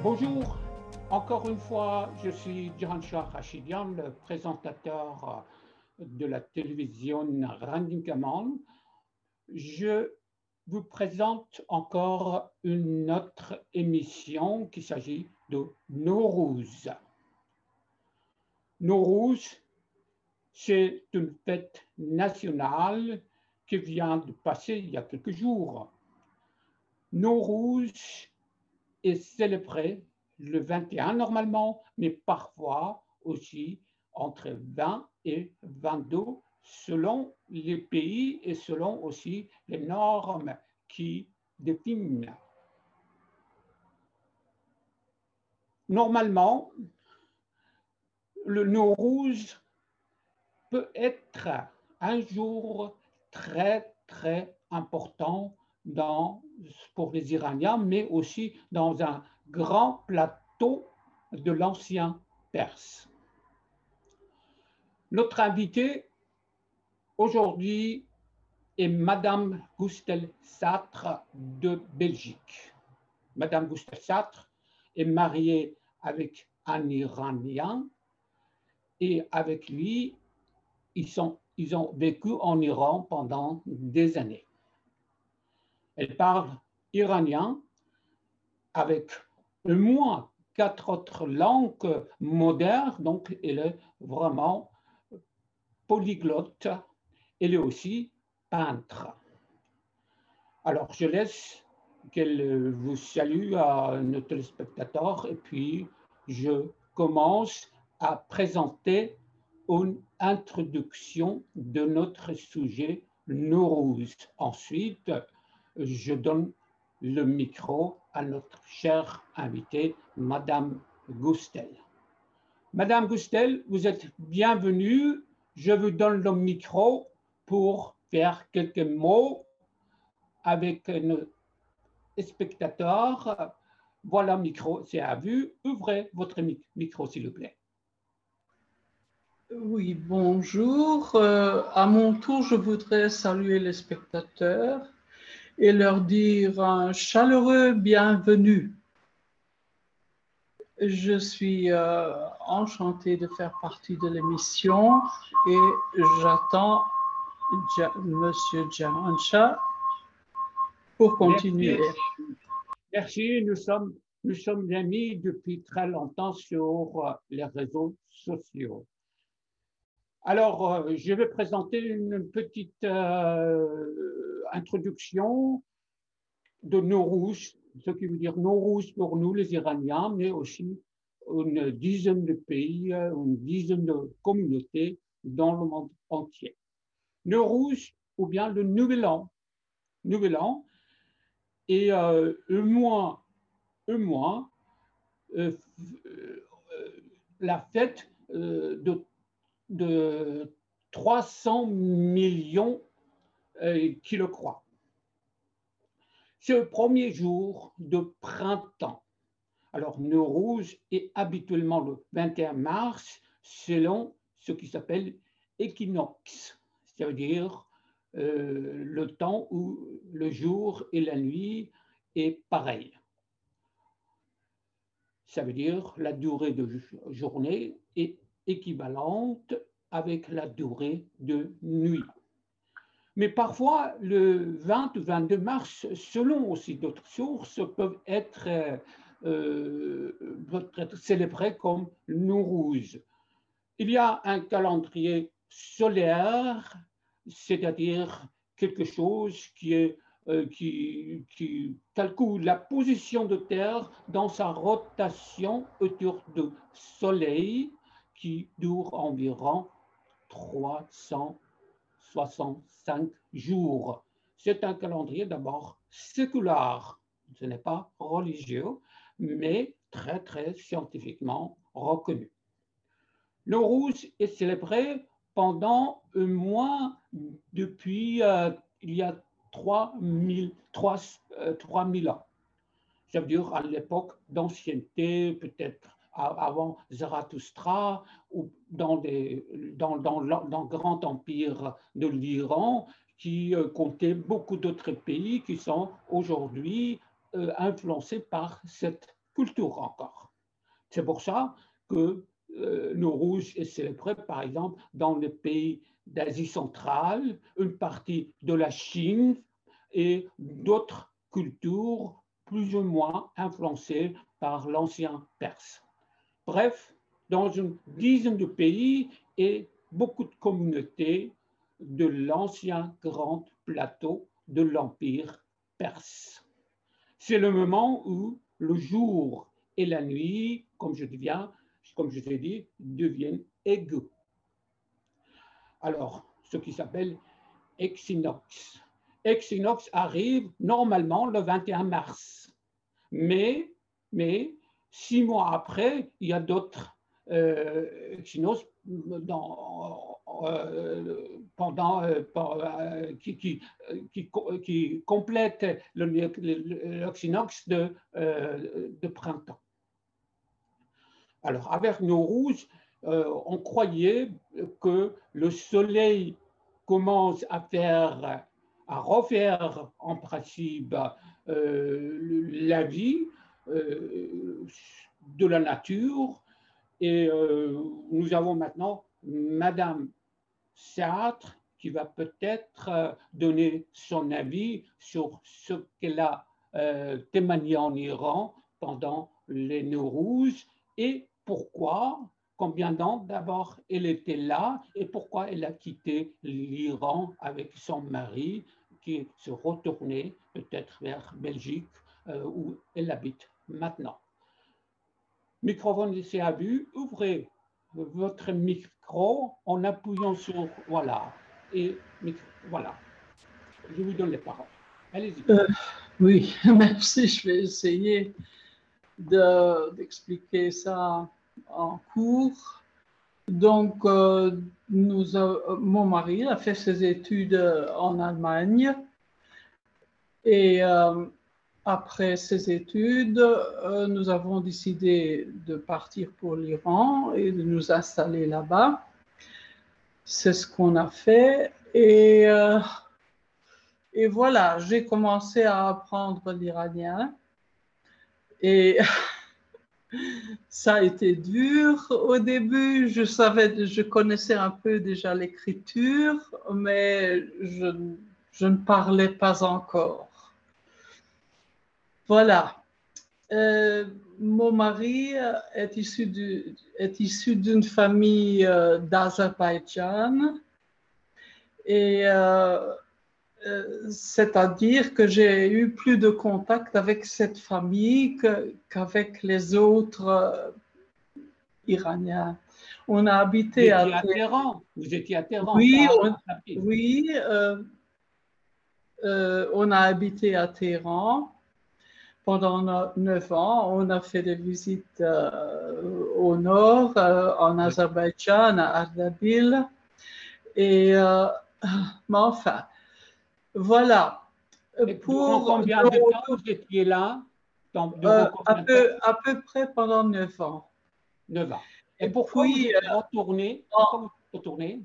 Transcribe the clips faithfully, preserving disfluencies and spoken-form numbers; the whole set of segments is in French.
Bonjour, encore une fois, je suis Jahanshah Rashidian, le présentateur de la télévision Rangin Kaman. Je vous présente encore une autre émission qui s'agit de Nowruz. Nowruz, c'est une fête nationale qui vient de passer il y a quelques jours. Nowruz est célébré le vingt et un normalement, mais parfois aussi entre vingt et vingt-deux selon les pays et selon aussi les normes qui définissent. Normalement, le Nowruz peut être un jour très, très important dans, pour les Iraniens, mais aussi dans un grand plateau de l'ancien Perse. Notre invitée aujourd'hui est Madame Goustel Sartre de Belgique. Madame Goustel Sartre est mariée avec un Iranien et avec lui, ils sont Ils ont vécu en Iran pendant des années. Elle parle iranien avec au moins quatre autres langues modernes, donc elle est vraiment polyglotte. Elle est aussi peintre. Alors je laisse qu'elle vous salue à nos téléspectateurs et puis je commence à présenter une introduction de notre sujet Nowruz. Ensuite, je donne le micro à notre chère invitée, Madame Goustel. Madame Goustel, vous êtes bienvenue. Je vous donne le micro pour faire quelques mots avec nos spectateurs. Voilà, micro, c'est à vous. Ouvrez votre micro, s'il vous plaît. Oui, bonjour. Euh, à mon tour, je voudrais saluer les spectateurs et leur dire un chaleureux bienvenue. Je suis euh, enchantée de faire partie de l'émission et j'attends ja Monsieur Jahanshah pour continuer. Merci, Merci. Nous sommes, nous sommes amis depuis très longtemps sur les réseaux sociaux. Alors, je vais présenter une petite euh, introduction de Nowruz, ce qui veut dire Nowruz pour nous les Iraniens, mais aussi une dizaine de pays, une dizaine de communautés dans le monde entier. Nowruz ou bien le Nouvel An. Nouvel An et euh, un mois, un mois euh, euh, la fête euh, de de trois cents millions euh, qui le croient. C'est le premier jour de printemps. Alors, Nowruz est habituellement le vingt et un mars selon ce qui s'appelle équinoxe, ça veut dire euh, le temps où le jour et la nuit est pareil. Ça veut dire la durée de journée est équivalente avec la durée de nuit. Mais parfois, le vingt ou vingt-deux mars, selon aussi d'autres sources, peuvent être, euh, peuvent être célébrés comme Nowruz. Il y a un calendrier solaire, c'est-à-dire quelque chose qui, est, euh, qui, qui calcule la position de Terre dans sa rotation autour du Soleil, qui dure environ trois cent soixante-cinq jours. C'est un calendrier d'abord séculaire, ce n'est pas religieux, mais très, très scientifiquement reconnu. Nowruz est célébré pendant un mois depuis euh, il y a trois mille ans. Ça veut dire à l'époque d'ancienneté, peut-être avant Zarathustriens ou dans, des, dans, dans, dans le grand empire de l'Iran qui comptait beaucoup d'autres pays qui sont aujourd'hui influencés par cette culture encore. C'est pour ça que euh, Nowruz est célébré, par exemple, dans les pays d'Asie centrale, une partie de la Chine et d'autres cultures plus ou moins influencées par l'ancien Perse. Bref, dans une dizaine de pays et beaucoup de communautés de l'ancien grand plateau de l'Empire perse. C'est le moment où le jour et la nuit, comme je deviens, comme je l'ai dit, deviennent égaux. Alors, ce qui s'appelle équinoxe. Équinoxe arrive normalement le vingt et un mars, mais, mais six mois après, il y a d'autres équinoxes euh, pendant euh, pour, euh, qui, qui, qui, qui complètent l'équinoxe de, euh, de printemps. Alors, avec Nowruz, euh, on croyait que le soleil commence à faire, à refaire en principe euh, la vie euh, de la nature. Et euh, nous avons maintenant Madame Sartre qui va peut-être euh, donner son avis sur ce qu'elle a euh, témoigné en Iran pendant les Nowruz et pourquoi, combien d'ans d'abord elle était là et pourquoi elle a quitté l'Iran avec son mari qui se retournait peut-être vers Belgique euh, où elle habite maintenant. Microphone laissé à vue, ouvrez votre micro en appuyant sur voilà. Et voilà. Je vous donne les paroles. Allez-y. Euh, oui, merci. Je vais essayer d'expliquer de, ça en cours. Donc, euh, nous a, mon mari a fait ses études en Allemagne et. Euh, Après ces études, euh, nous avons décidé de partir pour l'Iran et de nous installer là-bas. C'est ce qu'on a fait. Et, euh, et voilà, j'ai commencé à apprendre l'iranien. Et ça a été dur au début. Je savais, je connaissais un peu déjà l'écriture, mais je, je ne parlais pas encore. Voilà, euh, mon mari est issu du, est issu d'une famille euh, d'Azerbaïdjan et euh, euh, c'est-à-dire que j'ai eu plus de contact avec cette famille qu'avec qu les autres euh, Iraniens. On a habité à, à Téhéran. Vous étiez à Téhéran. Oui, on, oui euh, euh, on a habité à Téhéran. Pendant neuf ans, on a fait des visites euh, au nord, euh, en Azerbaïdjan, à Ardabil. Et, euh, mais enfin, voilà. Et pour combien de temps vous étiez là dans, euh, à, peu, à peu près pendant neuf ans. Neuf ans. Et pourquoi vous êtes retourné, en, retourné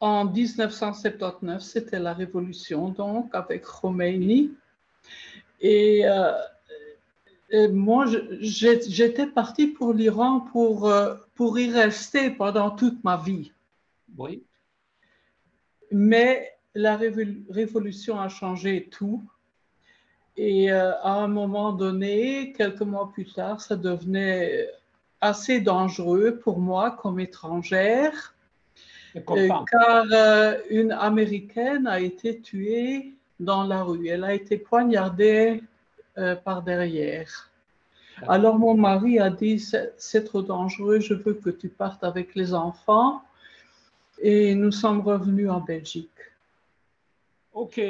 en mille neuf cent soixante-dix-neuf, c'était la révolution, donc, avec Khomeini. Et, euh, et moi, j'étais partie pour l'Iran pour, pour y rester pendant toute ma vie. Oui. Mais la révolution a changé tout. Et euh, à un moment donné, quelques mois plus tard, ça devenait assez dangereux pour moi comme étrangère. Euh, car euh, une Américaine a été tuée dans la rue. Elle a été poignardée euh, par derrière. Alors mon mari a dit, c'est trop dangereux, je veux que tu partes avec les enfants. Et nous sommes revenus en Belgique. OK.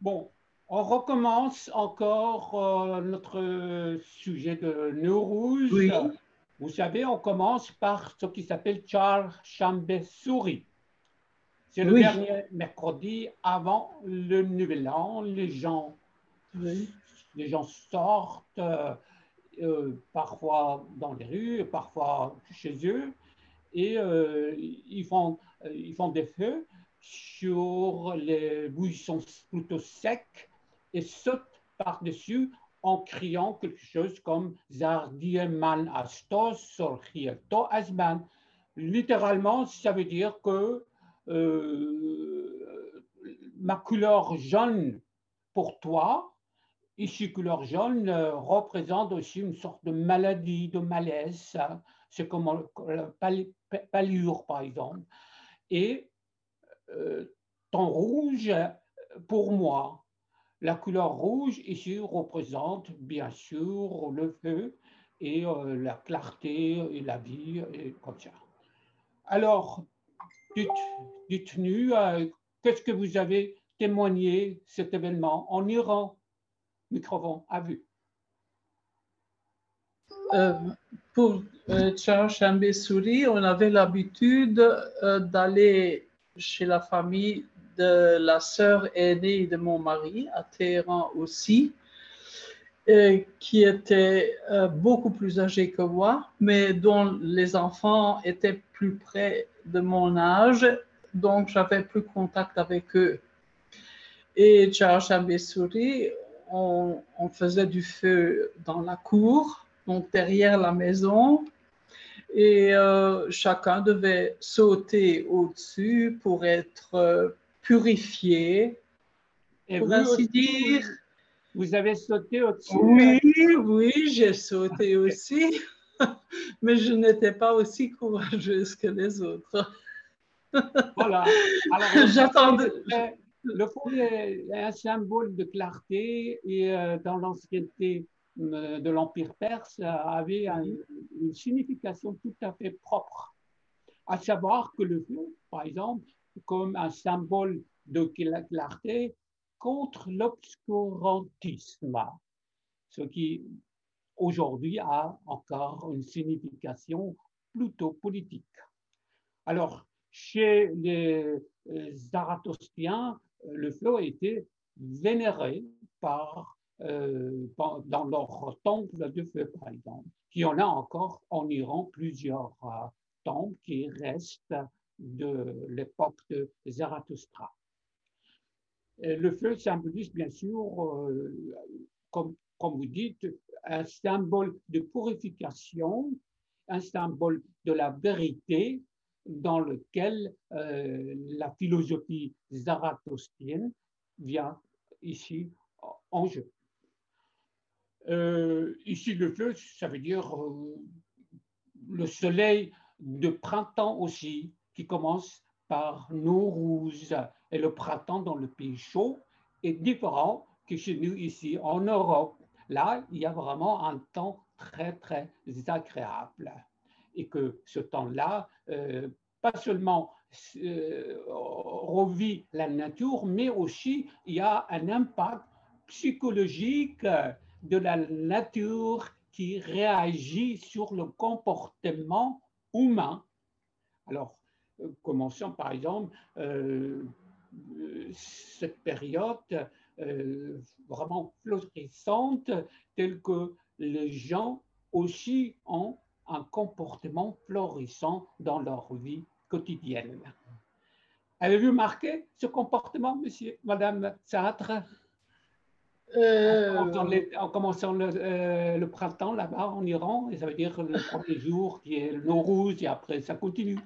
Bon, on recommence encore euh, notre sujet de Nowruz. Oui. Vous savez, on commence par ce qui s'appelle Chaharshanbe Suri. C'est le oui. dernier mercredi avant le nouvel an. Les gens, oui. les gens sortent euh, parfois dans les rues, parfois chez eux, et euh, ils, font, ils font des feux sur les buissons plutôt secs et sautent par-dessus en criant quelque chose comme Zardiye man astos sorkhirto azman. Littéralement, ça veut dire que euh, ma couleur jaune pour toi, ici couleur jaune euh, représente aussi une sorte de maladie, de malaise, hein. C'est comme la pâlure par exemple. Et euh, ton rouge, pour moi, la couleur rouge ici représente bien sûr le feu et euh, la clarté et la vie, et comme ça. Alors, dites, dites-nous, euh, qu'est-ce que vous avez témoigné cet événement en Iran? Microphone, à vous. Euh, pour euh, Chaharshanbe Suri, on avait l'habitude euh, d'aller chez la famille de la sœur aînée de mon mari, à Téhéran aussi, et qui était euh, beaucoup plus âgée que moi, mais dont les enfants étaient plus près de mon âge, donc j'avais plus contact avec eux. Et Chaharshanbe Suri, on, on faisait du feu dans la cour, donc derrière la maison, et euh, chacun devait sauter au-dessus pour être euh, purifié, et pour ainsi dire. Vous avez sauté au-dessus? Oui, oui, j'ai sauté aussi, mais je n'étais pas aussi courageuse que les autres. Voilà. J'attendais. Le feu est un symbole de clarté et euh, dans l'ancienneté de l'Empire perse avait un, une signification tout à fait propre, à savoir que le feu, par exemple, comme un symbole de clarté contre l'obscurantisme, ce qui aujourd'hui a encore une signification plutôt politique. Alors, chez les Zarathustriens, le feu était vénéré par Euh, dans leur temple de feu, par exemple. Il y en a encore en Iran plusieurs euh, temples qui restent de l'époque de Zarathustra. Et le feu symbolise, bien sûr, euh, comme, comme vous dites, un symbole de purification, un symbole de la vérité dans lequel euh, la philosophie zarathustrienne vient ici en jeu. Euh, ici, le feu, ça veut dire euh, le soleil de printemps aussi, qui commence par Nowruz. Et le printemps dans le pays chaud est différent que chez nous ici en Europe. Là, il y a vraiment un temps très, très agréable. Et que ce temps-là, euh, pas seulement euh, revit la nature, mais aussi il y a un impact psychologique de la nature qui réagit sur le comportement humain. Alors, commençons par exemple euh, cette période euh, vraiment florissante, telle que les gens aussi ont un comportement florissant dans leur vie quotidienne. Avez-vous remarqué ce comportement, monsieur, madame Sartre? Euh, en, les, en commençant le, euh, le printemps là-bas en Iran, et ça veut dire le premier jour qui est le Nowruz et après ça continue.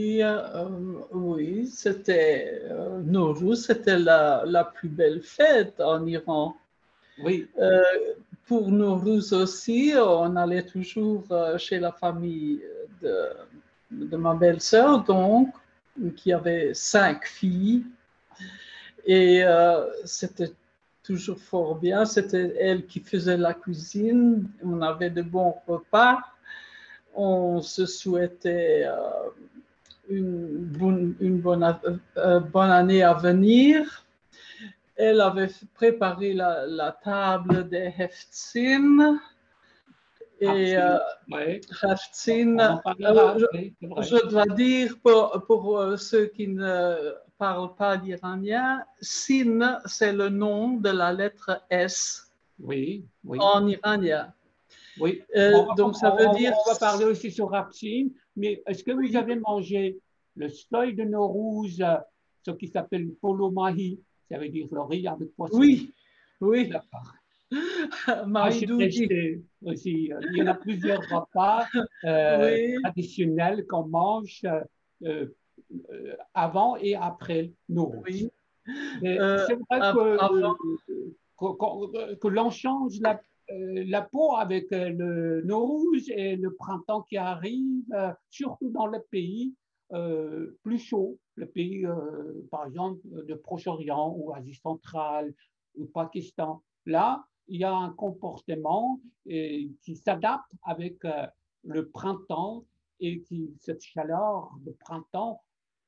Et, euh, oui, c'était euh, Nowruz, c'était la, la plus belle fête en Iran. Oui. Euh, pour Nowruz aussi, on allait toujours chez la famille de, de ma belle-sœur, donc, qui avait cinq filles, et euh, c'était toujours fort bien, c'était elle qui faisait la cuisine, on avait de bons repas, on se souhaitait euh, une, bonne, une bonne, euh, bonne année à venir. Elle avait préparé la, la table des haft-sin et euh, oui. haft-sin, euh, je, je dois dire pour, pour euh, ceux qui ne parle pas d'iranien, sin, c'est le nom de la lettre S, oui, oui, en iranien. Oui. Euh, va, donc ça on, veut dire. On va parler aussi sur haft-sin, mais est-ce que vous avez mangé le seuil de Nowruz, ce qui s'appelle polomahi, ça veut dire le riz avec poisson? Oui, oui. Maïdoudi. Aussi. Il y en a plusieurs repas euh, oui. traditionnels qu'on mange euh, avant et après Nowruz. Oui. Euh, C'est vrai euh, que, que, que l'on change la, euh, la peau avec le Nowruz et le printemps qui arrive, euh, surtout dans les pays euh, plus chauds, les pays, euh, par exemple, de Proche-Orient ou Asie centrale ou Pakistan. Là, il y a un comportement et, qui s'adapte avec euh, le printemps et qui, cette chaleur de printemps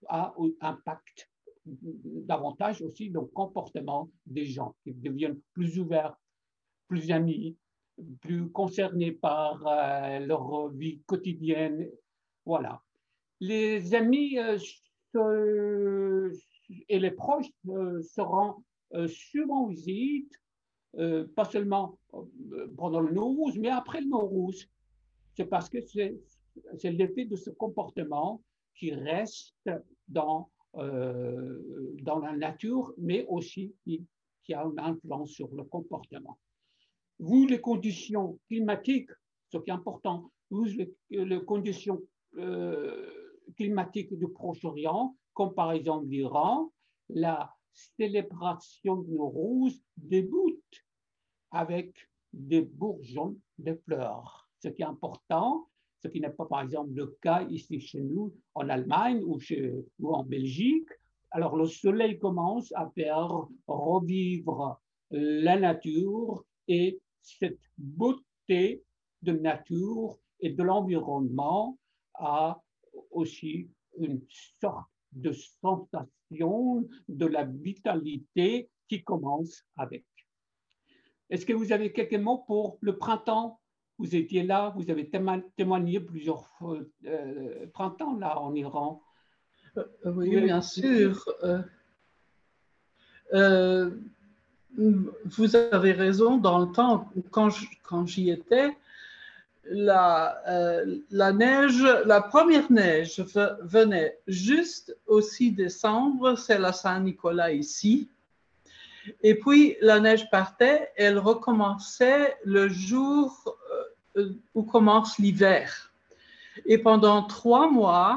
a un impact davantage aussi dans le comportement des gens qui deviennent plus ouverts, plus amis, plus concernés par euh, leur vie quotidienne. Voilà. Les amis euh, se, et les proches euh, se rendent euh, souvent visite, euh, pas seulement pendant le Nowruz, mais après le Nowruz. C'est parce que c'est l'effet de ce comportement qui reste dans Euh, dans la nature, mais aussi qui, qui a une influence sur le comportement. Vu les conditions climatiques, ce qui est important, vu les, les conditions euh, climatiques du Proche-Orient, comme par exemple l'Iran, la célébration de Nowruz débute avec des bourgeons de fleurs. Ce qui est important, ce qui n'est pas, par exemple, le cas ici chez nous, en Allemagne ou, chez, ou en Belgique. Alors, le soleil commence à faire revivre la nature et cette beauté de nature et de l'environnement a aussi une sorte de sensation de la vitalité qui commence avec. Est-ce que vous avez quelques mots pour le printemps? Vous étiez là, vous avez témoigné plusieurs euh, printemps là en Iran. Euh, oui, vous bien sûr. Euh, euh, vous avez raison, dans le temps, quand j'y étais, la, euh, la neige, la première neige venait juste au six décembre, c'est la Saint-Nicolas ici. Et puis, la neige partait, elle recommençait le jour où commence l'hiver. Et pendant trois mois,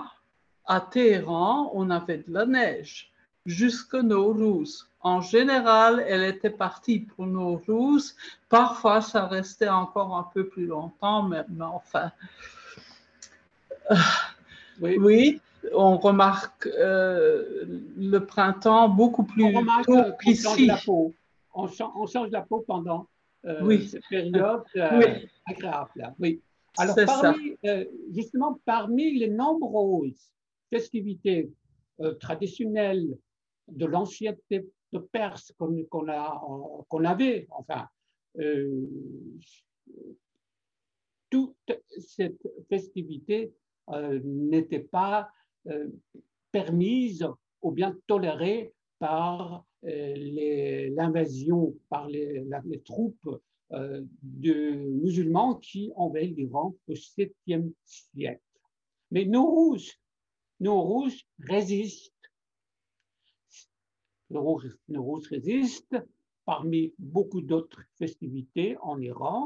à Téhéran, on avait de la neige, jusqu'à Nowruz. En général, elle était partie pour Nowruz. Parfois, ça restait encore un peu plus longtemps, mais, mais enfin... Oui, oui. On remarque euh, le printemps beaucoup plus tôt qu'ici. On, on, on change la peau pendant euh, oui. cette période euh, oui. agréable. Oui. Alors, parmi, euh, justement, parmi les nombreuses festivités euh, traditionnelles de l'ancienneté de Perse qu'on qu'on a, qu'on avait, enfin, euh, toute cette festivité euh, n'était pas Euh, permise ou bien tolérée par euh, l'invasion, par les, la, les troupes euh, de musulmans qui envahissent l'Iran au septième siècle. Mais Nowruz, Nowruz résiste. Nowruz, Nowruz résiste parmi beaucoup d'autres festivités en Iran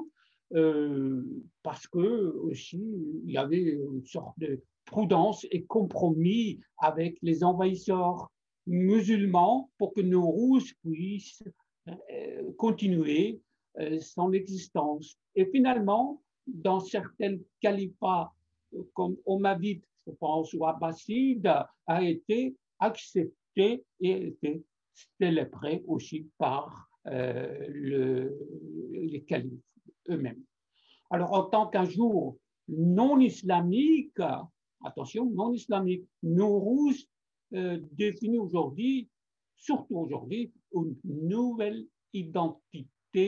euh, parce que aussi il y avait une sorte de prudence et compromis avec les envahisseurs musulmans pour que Nowruz puisse continuer son existence. Et finalement, dans certains califats comme Omavide, je pense, ou Abbasside, a été accepté et a été célébré aussi par euh, le, les califes eux-mêmes. Alors, en tant qu'un jour non islamique, attention, non-islamique. Nowruz euh, définit aujourd'hui, surtout aujourd'hui, une nouvelle identité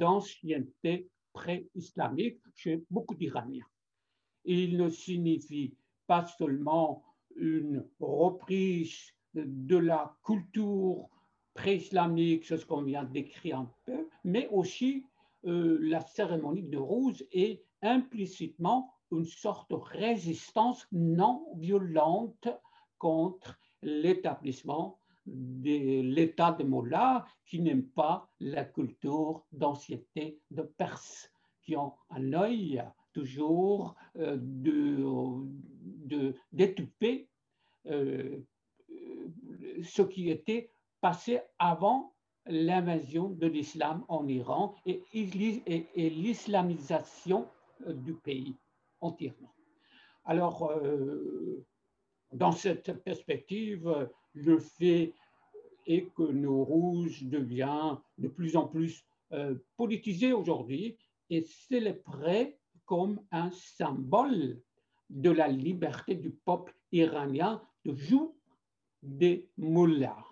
d'ancienneté pré-islamique chez beaucoup d'Iraniens. Il ne signifie pas seulement une reprise de la culture pré-islamique, c'est ce qu'on vient d'écrire un peu, mais aussi euh, la cérémonie de Nowruz est implicitement une sorte de résistance non violente contre l'établissement de l'État de Mollah qui n'aime pas la culture d'ancienneté de Perse, qui ont un œil toujours euh, de d'étuper euh, ce qui était passé avant l'invasion de l'islam en Iran et, et, et l'islamisation du pays entièrement. Alors, euh, dans cette perspective, le fait est que Nowruz devient de plus en plus euh, politisé aujourd'hui et célébré comme un symbole de la liberté du peuple iranien de joug des mollahs.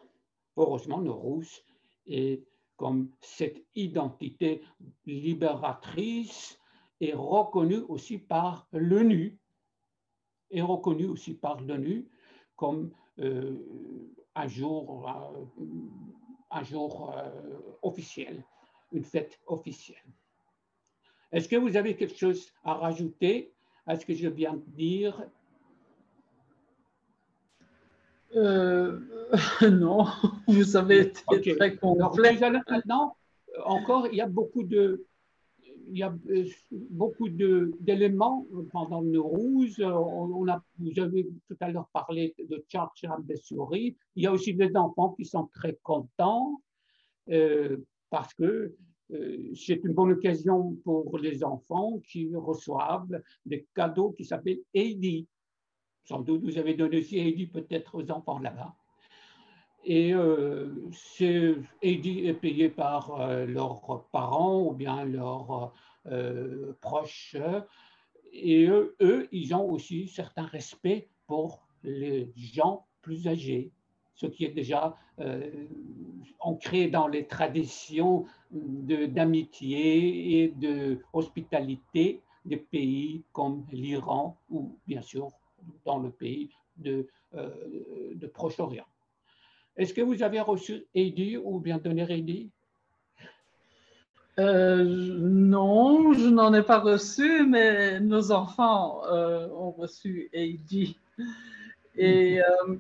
Heureusement, Nowruz est comme cette identité libératrice est reconnue aussi par l'ONU, est reconnue aussi par l'ONU comme euh, un jour, euh, un jour euh, officiel, une fête officielle. Est-ce que vous avez quelque chose à rajouter à ce que je viens de dire? Euh, non, vous avez été okay. Très complet. Maintenant, encore, il y a beaucoup de, il y a beaucoup d'éléments pendant Nowruz. On a, vous avez tout à l'heure parlé de Chaharshanbe Suri. Il y a aussi des enfants qui sont très contents euh, parce que euh, c'est une bonne occasion pour les enfants qui reçoivent des cadeaux qui s'appellent Eidi. Sans doute, vous avez donné aussi Eidi peut-être aux enfants là-bas. Et euh, ce Eidi est payé par euh, leurs parents ou bien leurs euh, proches. Et eux, eux, ils ont aussi certains respects pour les gens plus âgés, ce qui est déjà euh, ancré dans les traditions d'amitié et de hospitalité des pays comme l'Iran ou bien sûr dans le pays de, euh, de Proche-Orient. Est-ce que vous avez reçu Eidi ou bien donné Eidi? euh, Non, je n'en ai pas reçu, mais nos enfants euh, ont reçu Eidi. Et, euh,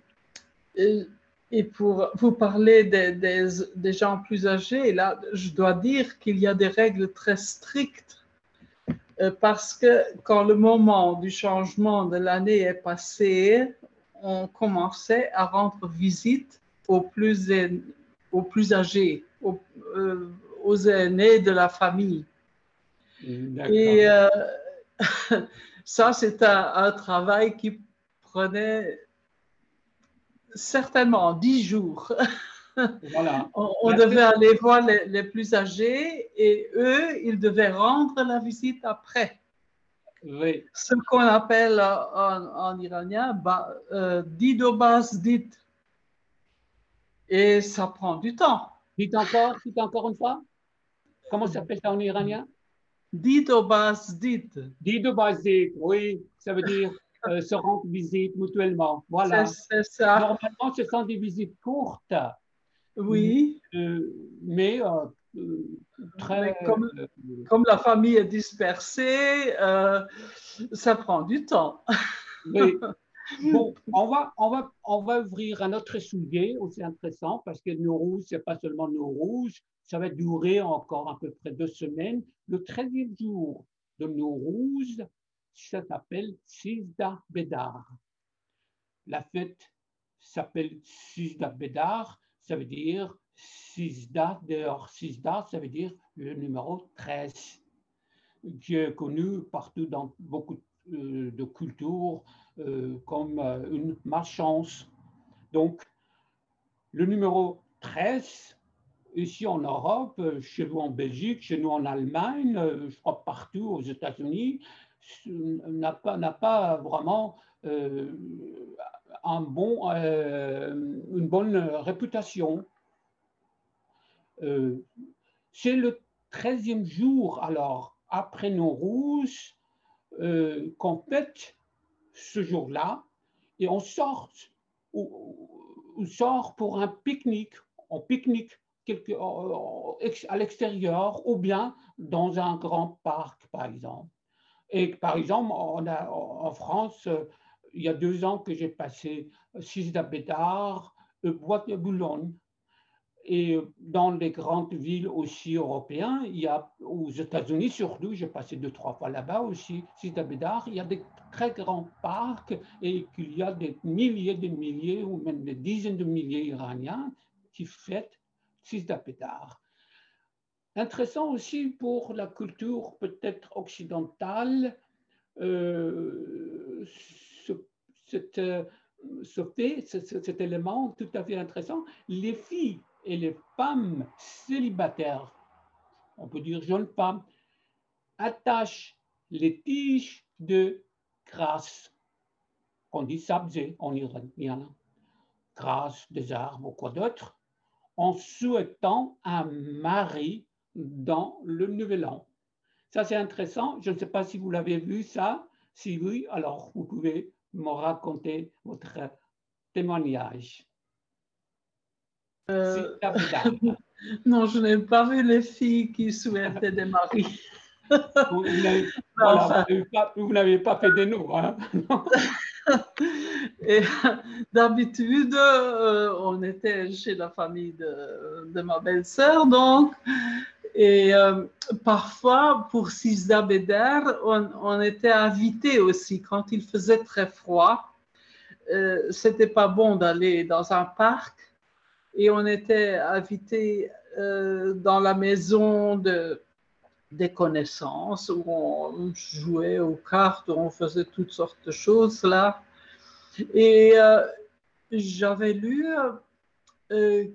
et, et pour vous parler des, des, des gens plus âgés, là, je dois dire qu'il y a des règles très strictes. Parce que quand le moment du changement de l'année est passé, on commençait à rendre visite aux plus, aînés, aux plus âgés, aux, euh, aux aînés de la famille. Et euh, ça, c'était un, un travail qui prenait certainement dix jours. Voilà. On, on devait aller voir les, les plus âgés et eux, ils devaient rendre la visite après. Oui. Ce qu'on appelle en, en iranien bah, euh, did-o-bazdid. Et ça prend du temps. Dites encore, dites encore une fois. Comment ça s'appelle ça en iranien? Did-o-bazdid. Did-o-bazdid, oui, ça veut dire euh, se rendre visite mutuellement. Voilà. C'est ça. Normalement, ce sont des visites courtes. Oui, euh, mais, euh, très... mais comme, comme la famille est dispersée, euh, ça prend du temps. Mais, bon, on va, on, va, on va ouvrir un autre sujet aussi intéressant parce que Nowruz, ce n'est pas seulement Nowruz, ça va durer encore à peu près deux semaines. Le treizième jour de Nowruz, ça s'appelle Sizdah Bedar. La fête s'appelle Sizdah Bedar. Ça veut dire Sizdah, d'ailleurs Sizdah, ça veut dire le numéro treize, qui est connu partout dans beaucoup de cultures euh, comme une malchance. Donc, le numéro treize, ici en Europe, chez nous en Belgique, chez nous en Allemagne, je crois partout aux États-Unis, n'a pas, n'a pas vraiment... Euh, Un bon, euh, une bonne réputation. Euh, c'est le treizième jour, alors, après Nowruz, euh, qu'on fête ce jour-là et on sort, on sort pour un pique-nique, on pique-nique à l'extérieur ou bien dans un grand parc, par exemple. Et par exemple, on a, en France, il y a deux ans que j'ai passé Sizdah Bedar bois de Boulogne. Et dans les grandes villes aussi européennes, il y a, aux États-Unis surtout, j'ai passé deux, trois fois là-bas aussi, Sizdah Bedar, il y a des très grands parcs et qu'il y a des milliers de milliers ou même des dizaines de milliers d'Iraniens qui fêtent Sizdah Bedar. Intéressant aussi pour la culture peut-être occidentale, euh, ce, cette, ce fait, ce, cet élément tout à fait intéressant, les filles et les femmes célibataires, on peut dire jeunes femmes, attachent les tiges de grâce, qu'on dit sabzeh en iranien, grâce des arbres ou quoi d'autre, en souhaitant un mari dans le nouvel an. Ça c'est intéressant, je ne sais pas si vous l'avez vu ça, si oui, alors vous pouvez me raconter votre témoignage. Euh, non, je n'ai pas vu les filles qui souhaitaient des maris. Vous n'avez voilà, enfin, pas, pas fait de nous. Hein? D'habitude, euh, on était chez la famille de, de ma belle-sœur, donc, et euh, parfois, pour Sizdah Bedar, on, on était invités aussi quand il faisait très froid. Euh, C'était pas bon d'aller dans un parc. Et on était invités euh, dans la maison de, des connaissances où on jouait aux cartes, où on faisait toutes sortes de choses là. Et euh, j'avais lu, euh,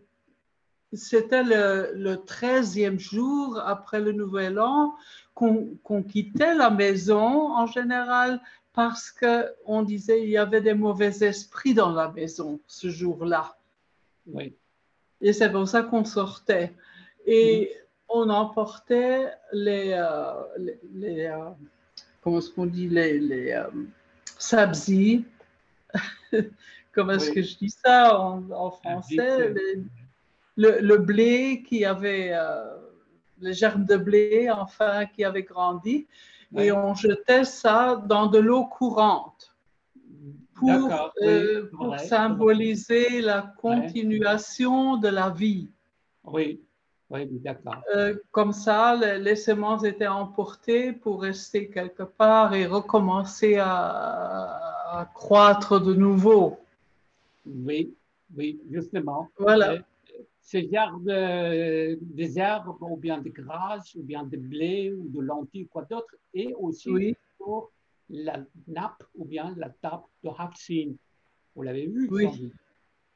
c'était le, le treizième jour après le Nouvel An qu'on qu'on quittait la maison en général parce qu'on disait qu'il y avait des mauvais esprits dans la maison ce jour-là. Oui. Et c'est pour ça qu'on sortait. Et mmh. on emportait les, euh, les, les euh, comment est-ce qu'on dit, les, les euh, sabzeh. Comment est-ce oui. que je dis ça en, en français? Les, le, le blé qui avait, euh, les germes de blé, enfin, qui avaient grandi. Oui. Et on jetait ça dans de l'eau courante. Pour, euh, oui, pour vrai, symboliser vrai. la continuation ouais. de la vie. Oui, oui, d'accord. Euh, comme ça, les, les semences étaient emportées pour rester quelque part et recommencer à, à croître de nouveau. Oui, oui, justement. Voilà. Euh, ces herbes, euh, des herbes, ou bien de grâce, ou bien de blé, ou de lentilles, quoi d'autre, et aussi oui. pour la nappe ou bien la table de haft-sin. Vous l'avez vu? Oui,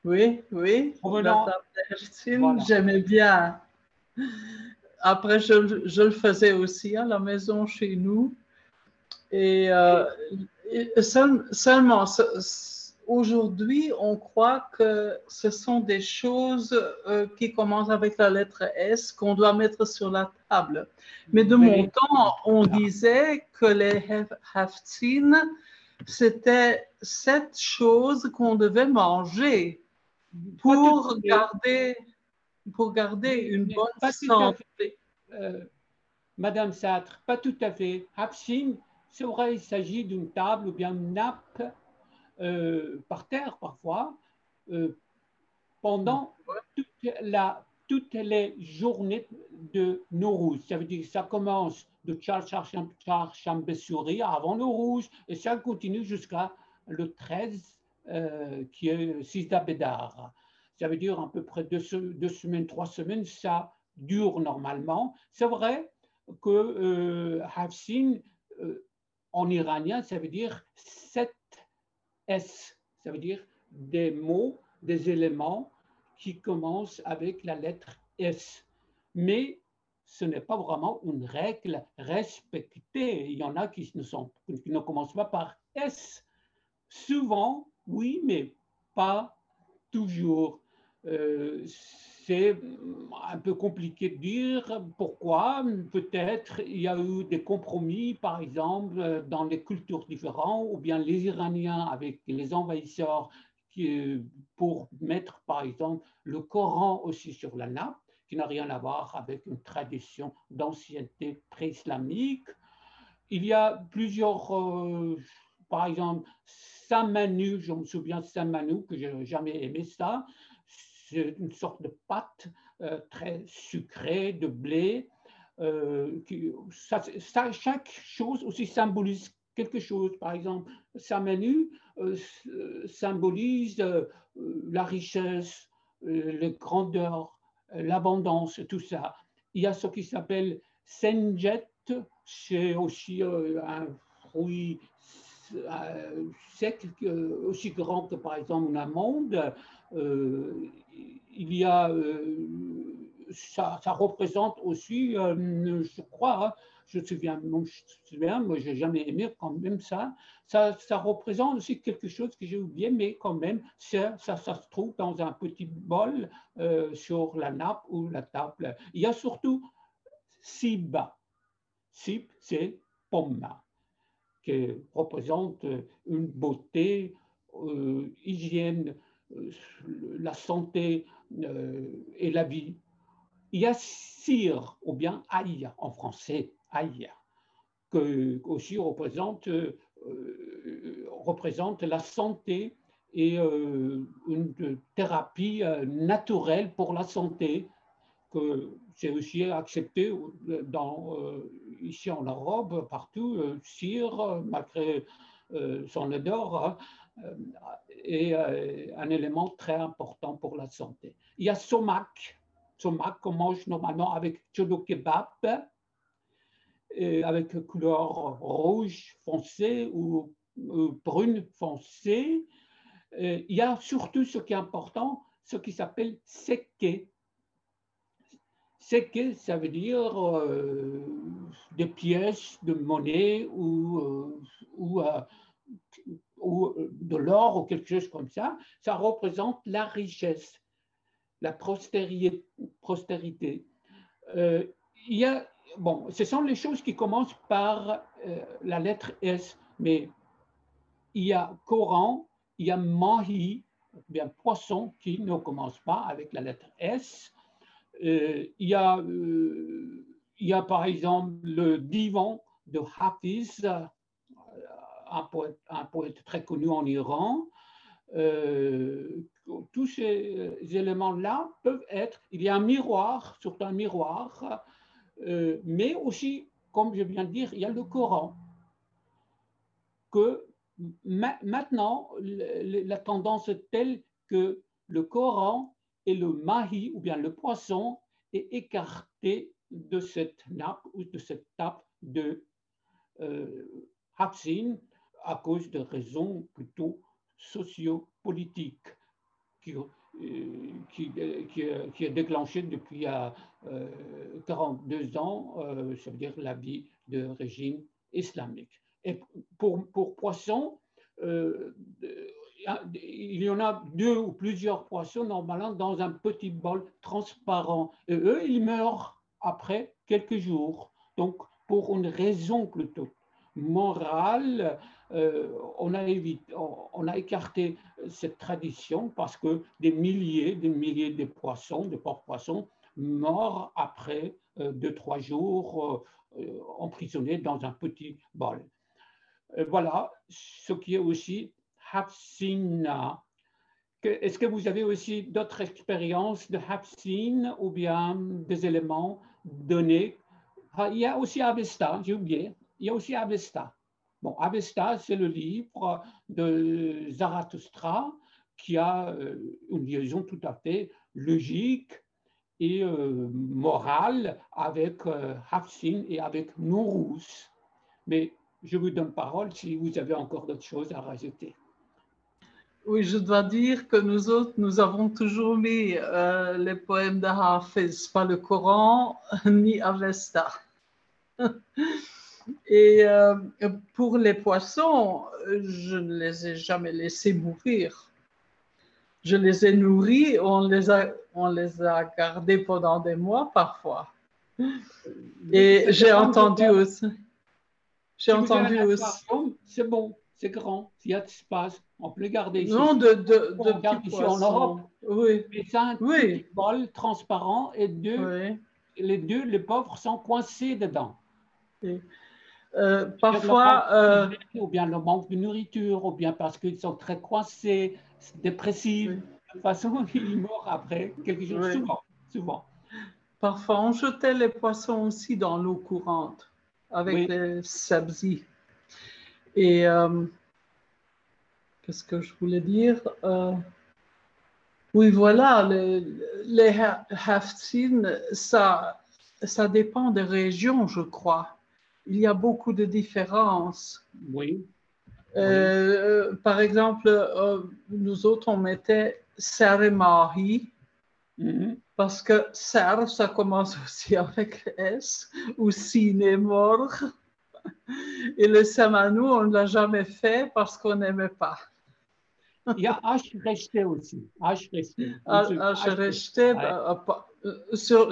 oui, oui. Provenant... La table de haft-sin, voilà. J'aimais bien. Après, je, je le faisais aussi à la maison chez nous. Et, euh, et seul, seulement, aujourd'hui, on croit que ce sont des choses euh, qui commencent avec la lettre S qu'on doit mettre sur la table. Mais de Mais, mon temps, on là. disait que les haft-sin, c'était cette chose qu'on devait manger pour garder, pour garder une Mais, bonne santé. Euh, Madame Sartre, pas tout à fait. Haft-sin, c'est vrai, il s'agit d'une table ou bien une nappe Euh, par terre parfois, euh, pendant toute la, toutes les journées de Nowruz. Ça veut dire que ça commence de Chaharshanbe Suri avant Nowruz et ça continue jusqu'à le treize euh, qui est Sizdah Bedar. Ça veut dire à peu près deux, deux semaines, trois semaines, ça dure normalement. C'est vrai que euh, haft-sin euh, en iranien, ça veut dire sept S, ça veut dire des mots, des éléments qui commencent avec la lettre S. Mais ce n'est pas vraiment une règle respectée. Il y en a qui ne, sont, qui ne commencent pas par S. Souvent, oui, mais pas toujours. Euh, C'est un peu compliqué de dire pourquoi. Peut-être il y a eu des compromis, par exemple, dans les cultures différentes, ou bien les Iraniens avec les envahisseurs qui, pour mettre, par exemple, le Coran aussi sur la nappe, qui n'a rien à voir avec une tradition d'ancienneté pré-islamique. Il y a plusieurs, euh, par exemple, Samanu, je me souviens de Samanu, que je n'ai jamais aimé ça. une sorte de pâte euh, très sucrée, de blé. Euh, qui, ça, ça, chaque chose aussi symbolise quelque chose. Par exemple, Samanu euh, symbolise euh, la richesse, euh, la grandeur, euh, l'abondance, tout ça. Il y a ce qui s'appelle senjed, c'est aussi euh, un fruit euh, sec, euh, aussi grand que par exemple une amande. Euh, il y a... Euh, Ça, ça représente aussi, euh, je crois, hein, je me souviens, mais je n'ai jamais aimé quand même ça. ça. Ça représente aussi quelque chose que j'ai oublié, mais quand même, ça, ça, ça se trouve dans un petit bol euh, sur la nappe ou la table. Il y a surtout sib. Sib, c'est pomme, qui représente une beauté, euh, hygiène, euh, la santé euh, et la vie. Il y a sir, ou bien aïa en français, aïa, que aussi représente, euh, représente la santé et euh, une thérapie euh, naturelle pour la santé, que c'est aussi accepté dans, euh, ici en Europe, partout, euh, sir, malgré euh, son odeur, hein, est euh, un élément très important pour la santé. Il y a somac. Somac qu'on mange normalement avec cholo kebab, avec couleur rouge foncé ou brune foncée. Et il y a surtout ce qui est important, ce qui s'appelle sekkeh. Sekkeh, ça veut dire euh, des pièces de monnaie ou, euh, ou, euh, ou de l'or ou quelque chose comme ça. Ça représente la richesse, la prospérité. prospérité. Euh, il y a, bon, ce sont les choses qui commencent par euh, la lettre S, mais il y a Coran, il y a mahi, bien poisson, qui ne commence pas avec la lettre S. Euh, il, y a, euh, il y a par exemple le Divan de Hafiz, un poète, un poète très connu en Iran. Euh, tous ces éléments-là peuvent être, il y a un miroir, surtout un miroir, euh, mais aussi, comme je viens de dire, il y a le Coran, que ma maintenant, le, la tendance est telle que le Coran et le mahi, ou bien le poisson, est écarté de cette nappe ou de cette table de euh, haft-sin à cause de raisons plutôt sociopolitique qui, euh, qui, euh, qui, euh, qui est déclenchée depuis euh, quarante-deux ans, euh, ça veut dire la vie de régime islamique. Et pour, pour poissons, euh, il y en a deux ou plusieurs poissons normalement dans un petit bol transparent. Et eux, ils meurent après quelques jours, donc pour une raison plutôt morale. Euh, on, a évité, on, on a écarté cette tradition parce que des milliers, des milliers de poissons, de porcs-poissons, morts après euh, deux, trois jours, euh, emprisonnés dans un petit bol. Et voilà ce qui est aussi haft-sin. Est-ce que vous avez aussi d'autres expériences de haft-sin ou bien des éléments donnés? Ah, il y a aussi Avesta, j'ai oublié, il y a aussi Avesta. Bon, Avesta, c'est le livre de Zarathustriens qui a une liaison tout à fait logique et euh, morale avec euh, haft-sin et avec Nowruz. Mais je vous donne parole si vous avez encore d'autres choses à rajouter. Oui, je dois dire que nous autres, nous avons toujours mis euh, les poèmes de Hafiz, pas le Coran, ni Avesta. Et euh, pour les poissons, je ne les ai jamais laissés mourir. Je les ai nourris, on les a, on les a gardés pendant des mois parfois. Et j'ai entendu aussi. J'ai entendu aussi. C'est bon, c'est grand, il y a de l'espace, on peut les garder ici. Non, de, de, on de garde ici en Europe. Oui. Mais c'est un oui. bol transparent et deux, oui. les deux, les pauvres, sont coincés dedans. Oui. Euh, parfois, euh, ou bien le manque de nourriture, ou bien parce qu'ils sont très coincés, dépressifs, oui. toute façon, il meurt après, quelque chose, oui. souvent, souvent. Parfois, on jetait les poissons aussi dans l'eau courante avec oui. les sabzeh. Et euh, qu'est-ce que je voulais dire? euh, Oui, voilà, les, les haft-sin, ça, ça dépend des régions, je crois. Il y a beaucoup de différences. Oui. Euh, oui. Par exemple, euh, nous autres, on mettait sar et mahi, mm-hmm. parce que sar, ça commence aussi avec S, ou sin et mor. Et le Samanu, on ne l'a jamais fait parce qu'on n'aimait pas. Il y a H rejeté aussi. H rejeté. H rejeté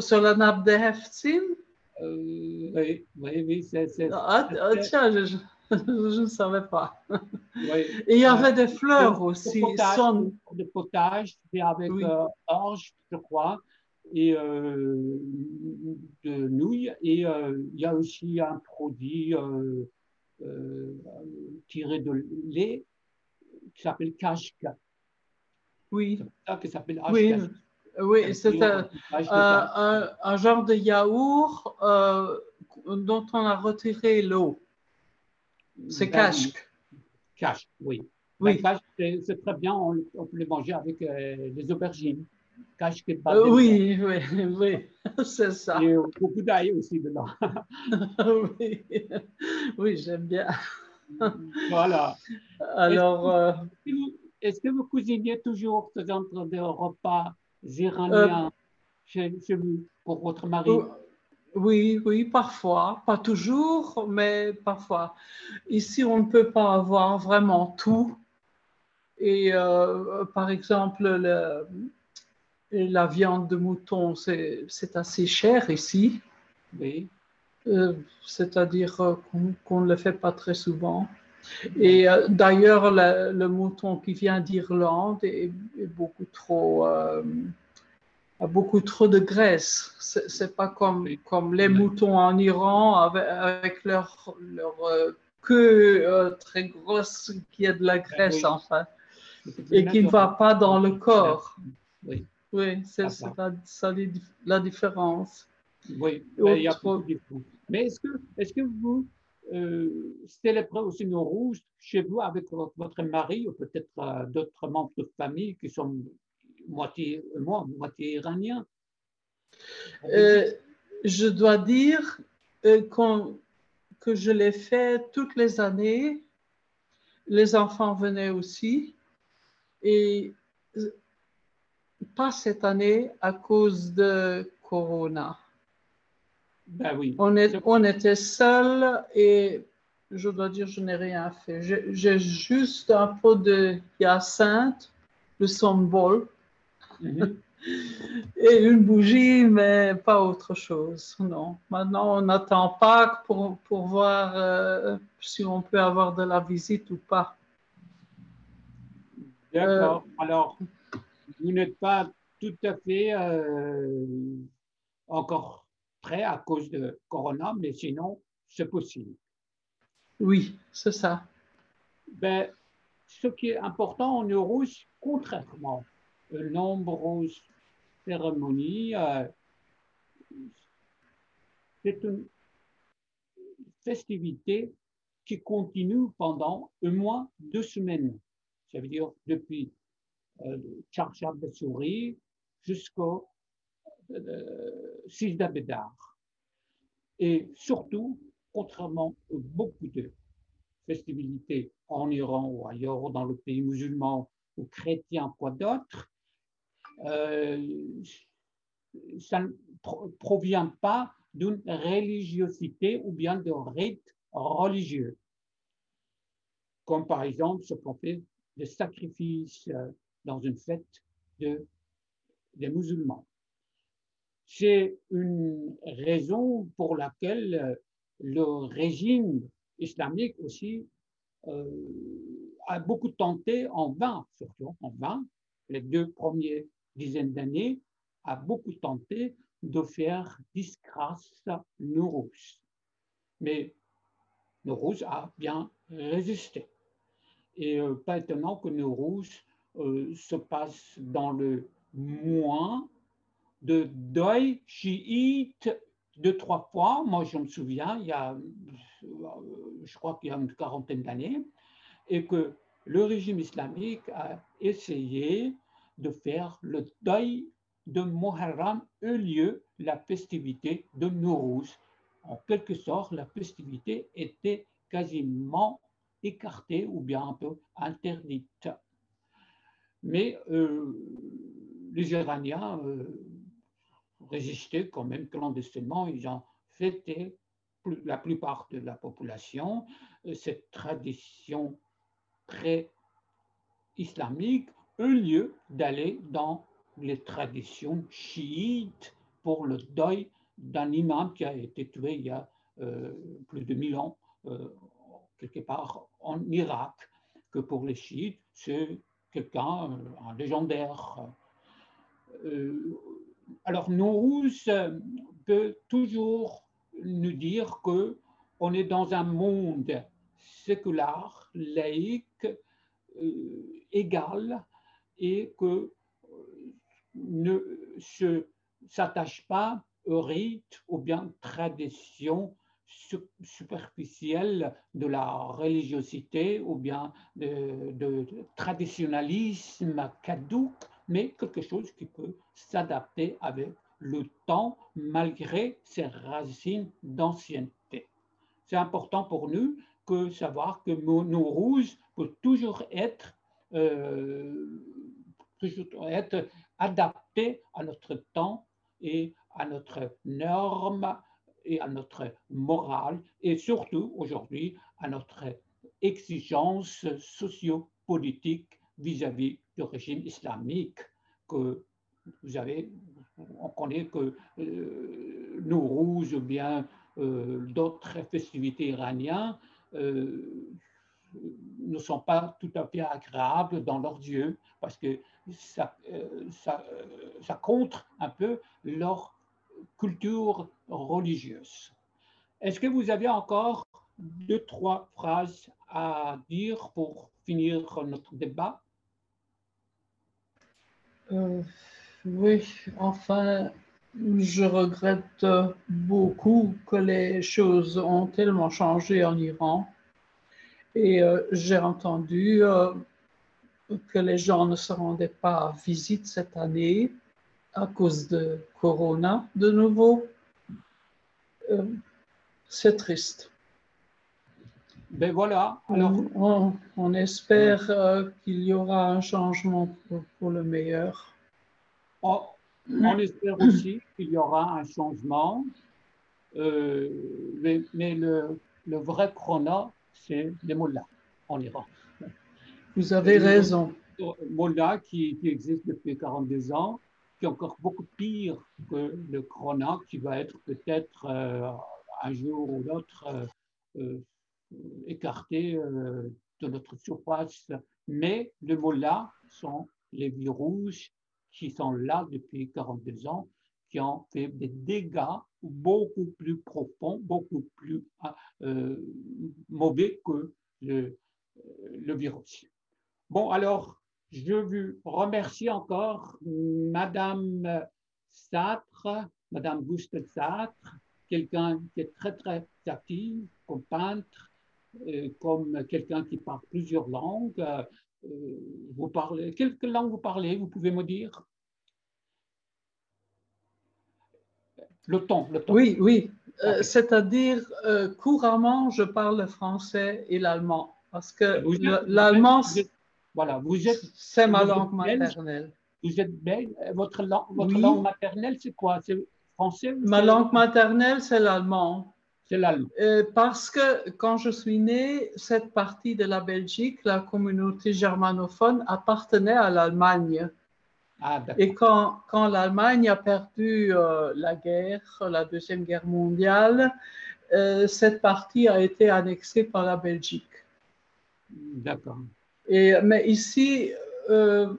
sur la nappe de haft-sin. Euh, oui, oui, oui, c'est... Ah, ah, tiens, je, je, je ne savais pas. Oui. Et il y avait des fleurs de, aussi. De potage, Son... de potage avec oui. euh, orge, je crois, et euh, de nouilles. Et euh, il y a aussi un produit euh, euh, tiré de lait qui s'appelle kashka. Oui. Ça qui s'appelle oui. Oui, c'est un, un, un genre de yaourt euh, dont on a retiré l'eau. C'est kashk. Kashk, oui. Oui. Ben, kashk, c'est très bien, on, on peut le manger avec euh, les aubergines. Kashk et pâtes. Oui, oui, oui, c'est ça. Et beaucoup d'ail aussi dedans. oui, oui j'aime bien. Voilà. Alors, euh... est-ce que vous cuisiniez toujours ce genre de repas iraniens euh, chez, chez vous pour votre mari? Oui, oui, parfois, pas toujours, mais parfois. Ici, on ne peut pas avoir vraiment tout. Et euh, par exemple, le, la viande de mouton, c'est assez cher ici. Oui. Euh, c'est-à-dire euh, qu'on qu'on ne le fait pas très souvent. Et euh, d'ailleurs, le, le mouton qui vient d'Irlande est, est beaucoup trop, euh, a beaucoup trop de graisse. Ce n'est pas comme, comme les moutons en Iran avec, avec leur, leur queue euh, très grosse qui a de la graisse, oui. enfin, et qui ne va pas dans le corps. Oui, oui c'est ça, ça la différence. Oui, il y a trop de fou. Mais est-ce que, est-ce que vous euh, célébrez aussi Nowruz chez vous avec votre, votre mari ou peut-être euh, d'autres membres de famille qui sont moitié, moi, moitié iraniens? Euh, je dois dire euh, qu'on, que je l'ai fait toutes les années. Les enfants venaient aussi. Et pas cette année à cause de Corona. Ben oui. on, est, on était seuls et je dois dire, je n'ai rien fait. J'ai juste un pot de hyacinthe, le sombol, mm-hmm. et une bougie, mais pas autre chose. Non. Maintenant, on attend Pâques pour, pour voir euh, si on peut avoir de la visite ou pas. D'accord. Euh, Alors, vous n'êtes pas tout à fait euh, encore... à cause de Corona, mais sinon, c'est possible. Oui, c'est ça. Ben, ce qui est important en Nowruz, contrairement à nombreuses cérémonies, euh, c'est une festivité qui continue pendant au moins deux semaines. Ça veut dire depuis euh, Chaharshanbe Suri jusqu'au Sizdah Bedar. Et surtout, contrairement à beaucoup de festivités en Iran ou ailleurs, dans le pays musulman ou chrétien, quoi d'autre, euh, ça ne pro provient pas d'une religiosité ou bien de rites religieux. Comme par exemple, ce qu'on fait de sacrifices dans une fête de, des musulmans. C'est une raison pour laquelle le régime islamique aussi euh, a beaucoup tenté en vain, surtout en vain, les deux premières dizaines d'années, a beaucoup tenté de faire disgrâce Nowruz. Mais Nowruz a bien résisté. Et euh, pas étonnant que Nowruz euh, se passe dans le mois de deuil chiite de trois fois. Moi, je me souviens, il y a, je crois qu'il y a une quarantaine d'années, et que le régime islamique a essayé de faire le deuil de Muharram eut lieu la festivité de Nowruz. En quelque sorte, la festivité était quasiment écartée ou bien un peu interdite. Mais euh, les Iraniens euh, résistaient quand même clandestinement, ils en fêtaient plus, la plupart de la population. Cette tradition très islamique eut lieu d'aller dans les traditions chiites pour le deuil d'un imam qui a été tué il y a euh, plus de mille ans, euh, quelque part en Irak, que pour les chiites, c'est quelqu'un, euh, un légendaire. Euh, alors, Nowruz peut toujours nous dire qu'on est dans un monde séculaire, laïque, euh, égal, et que ne se s'attache pas aux rites ou bien traditions superficielles de la religiosité ou bien de, de, de traditionnalisme caduc, mais quelque chose qui peut s'adapter avec le temps malgré ses racines d'ancienneté. C'est important pour nous que savoir que Nowruz peut toujours être euh, toujours être adapté à notre temps et à notre norme et à notre morale et surtout aujourd'hui à notre exigence sociopolitique vis-à-vis du régime islamique que vous avez, on connaît que euh, Nowruz ou bien euh, d'autres festivités iraniennes euh, ne sont pas tout à fait agréables dans leurs yeux parce que Ça, ça, ça contre un peu leur culture religieuse. Est-ce que vous avez encore deux, trois phrases à dire pour finir notre débat? euh, Oui, enfin, je regrette beaucoup que les choses ont tellement changé en Iran et euh, j'ai entendu euh, que les gens ne se rendaient pas à visite cette année à cause de Corona de nouveau. Euh, c'est triste. Ben voilà. Alors, on, on espère euh, qu'il y aura un changement pour, pour le meilleur. Oh, on espère aussi qu'il y aura un changement. Euh, mais mais le, le vrai corona, c'est les mollahs en Iran. Vous avez raison. Molla qui, qui existe depuis quarante-deux ans, qui est encore beaucoup pire que le corona, qui va être peut-être euh, un jour ou l'autre euh, écarté euh, de notre surface. Mais le Molla sont les virus qui sont là depuis quarante-deux ans, qui ont fait des dégâts beaucoup plus profonds, beaucoup plus euh, mauvais que le, le virus. Bon, alors, je vous remercie encore Madame Sartre, Madame Goustel Sartre, quelqu'un qui est très, très active comme peintre, euh, comme quelqu'un qui parle plusieurs langues. Euh, vous parlez, quelle langue vous parlez, vous pouvez me dire? Le ton, le ton. Oui, oui, euh, okay. C'est-à-dire euh, couramment, je parle le français et l'allemand, parce que l'allemand... Voilà, vous êtes. C'est ma langue maternelle. Vous êtes belge. Votre langue, votre oui. langue maternelle, c'est quoi? C'est français? Ma langue maternelle, c'est l'allemand. C'est l'allemand. Euh, parce que quand je suis née, cette partie de la Belgique, la communauté germanophone, appartenait à l'Allemagne. Ah, d'accord. Et quand, quand l'Allemagne a perdu euh, la guerre, la Deuxième Guerre mondiale, euh, cette partie a été annexée par la Belgique. D'accord. Et, mais ici, euh,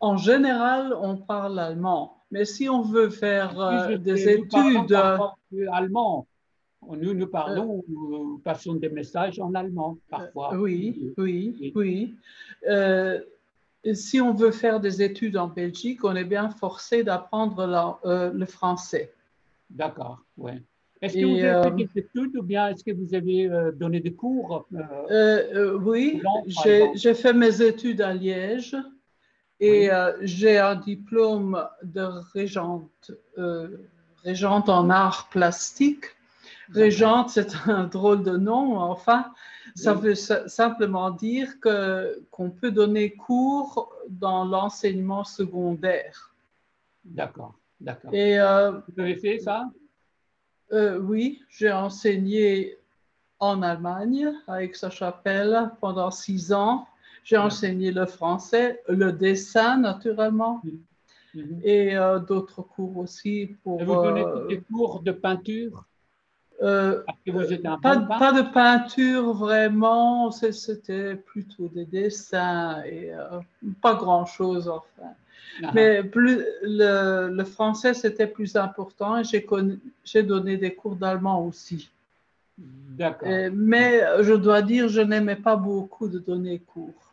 en général, on parle allemand. Mais si on veut faire euh, des études... allemand. Nous, nous parlons, nous passons des messages en allemand, parfois. Oui, oui, oui. Euh, si on veut faire des études en Belgique, on est bien forcé d'apprendre euh, le français. D'accord, oui. Est-ce que et, vous avez fait des études ou bien est-ce que vous avez donné des cours euh, euh, Oui, j'ai fait mes études à Liège et oui. euh, j'ai un diplôme de régente, euh, régente en arts plastiques. Régente, c'est un drôle de nom, enfin, ça oui. veut simplement dire que qu'on peut donner cours dans l'enseignement secondaire. D'accord, d'accord. Et euh, vous avez fait ça? Euh, oui, j'ai enseigné en Allemagne, à Aix-la-Chapelle, pendant six ans. J'ai ouais. enseigné le français, le dessin, naturellement, mm-hmm. et euh, d'autres cours aussi. Pour, et vous donnez euh, des cours de peinture euh, que vous êtes un pas, bon pas de peinture, vraiment. C'était plutôt des dessins et euh, pas grand-chose, enfin. Mais plus, le, le français, c'était plus important. J'ai donné des cours d'allemand aussi. D'accord. Mais je dois dire, je n'aimais pas beaucoup de donner cours.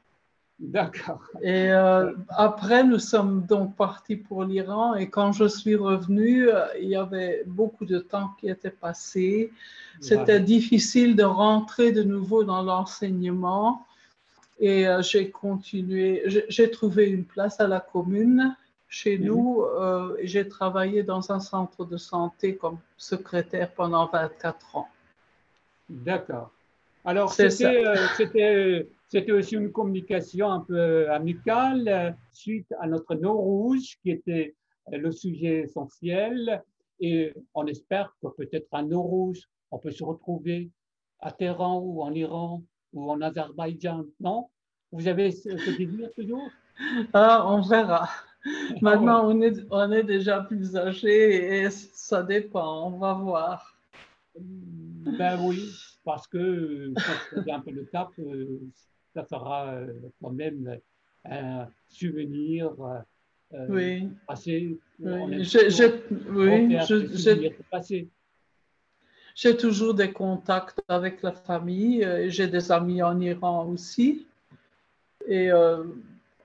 D'accord. Et euh, après, nous sommes donc partis pour l'Iran. Et quand je suis revenue, il y avait beaucoup de temps qui était passé. C'était ouais. difficile de rentrer de nouveau dans l'enseignement. Et euh, j'ai continué, j'ai trouvé une place à la commune chez mmh. nous. Euh, j'ai travaillé dans un centre de santé comme secrétaire pendant vingt-quatre ans. D'accord. Alors, c'était euh, c'était aussi une communication un peu amicale euh, suite à notre Nowruz qui était euh, le sujet essentiel. Et on espère que peut-être à Nowruz, on peut se retrouver à Téhéran ou en Iran. Ou en Azerbaïdjan, non? Vous avez ce désir toujours? Ah, on verra. Maintenant, on est, on est déjà plus âgé et ça dépend, on va voir. Ben oui, parce que quand on a un peu le cap, ça sera quand même un souvenir euh, oui. passé. Oui, je... passé. J'ai toujours des contacts avec la famille, j'ai des amis en Iran aussi. Et euh,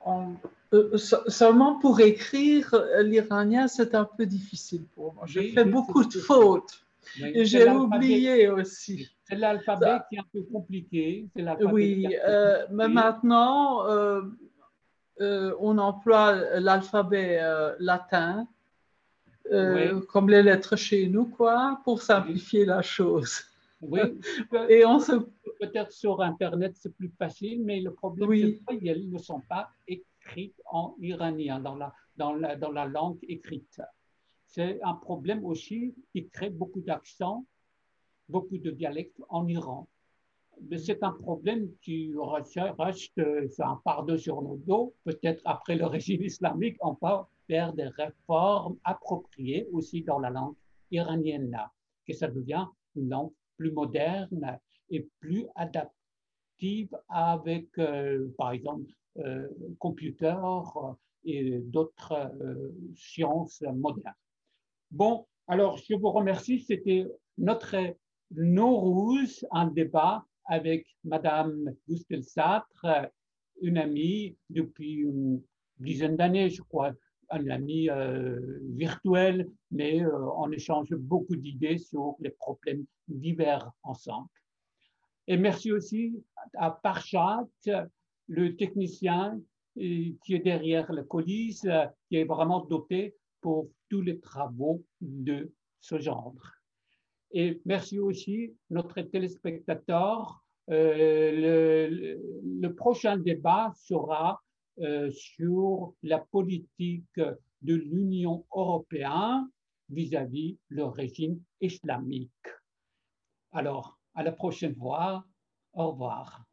en, euh, seulement pour écrire l'iranien, c'est un peu difficile pour moi. J'ai fait beaucoup de fautes et j'ai oublié aussi. C'est l'alphabet qui est un peu compliqué. Oui, euh, mais maintenant, euh, euh, on emploie l'alphabet euh, latin. Euh, oui. Comme les lettres chez nous, quoi, pour simplifier oui. la chose. Oui. Et on se... Peut-être sur Internet, c'est plus facile, mais le problème, oui. c'est qu'elles ne sont pas écrites en iranien, dans la, dans la, dans la langue écrite. C'est un problème aussi qui crée beaucoup d'accents, beaucoup de dialectes en Iran. C'est un problème qui reste un fardeau sur nos dos. Peut-être après le régime islamique, on part faire des réformes appropriées aussi dans la langue iranienne, que ça devient une langue plus moderne et plus adaptive avec, euh, par exemple, euh, computer et d'autres euh, sciences modernes. Bon, alors je vous remercie, c'était notre Nowruz, un débat avec Madame Goustel Sartre, une amie depuis une dizaine d'années, je crois, un ami euh, virtuel, mais euh, on échange beaucoup d'idées sur les problèmes divers ensemble. Et merci aussi à Parchat, le technicien et, qui est derrière la coulisse, qui est vraiment dopé pour tous les travaux de ce genre. Et merci aussi à notre téléspectateur. Euh, le, le prochain débat sera Euh, sur la politique de l'Union européenne vis-à-vis le régime islamique. Alors, à la prochaine fois, au revoir.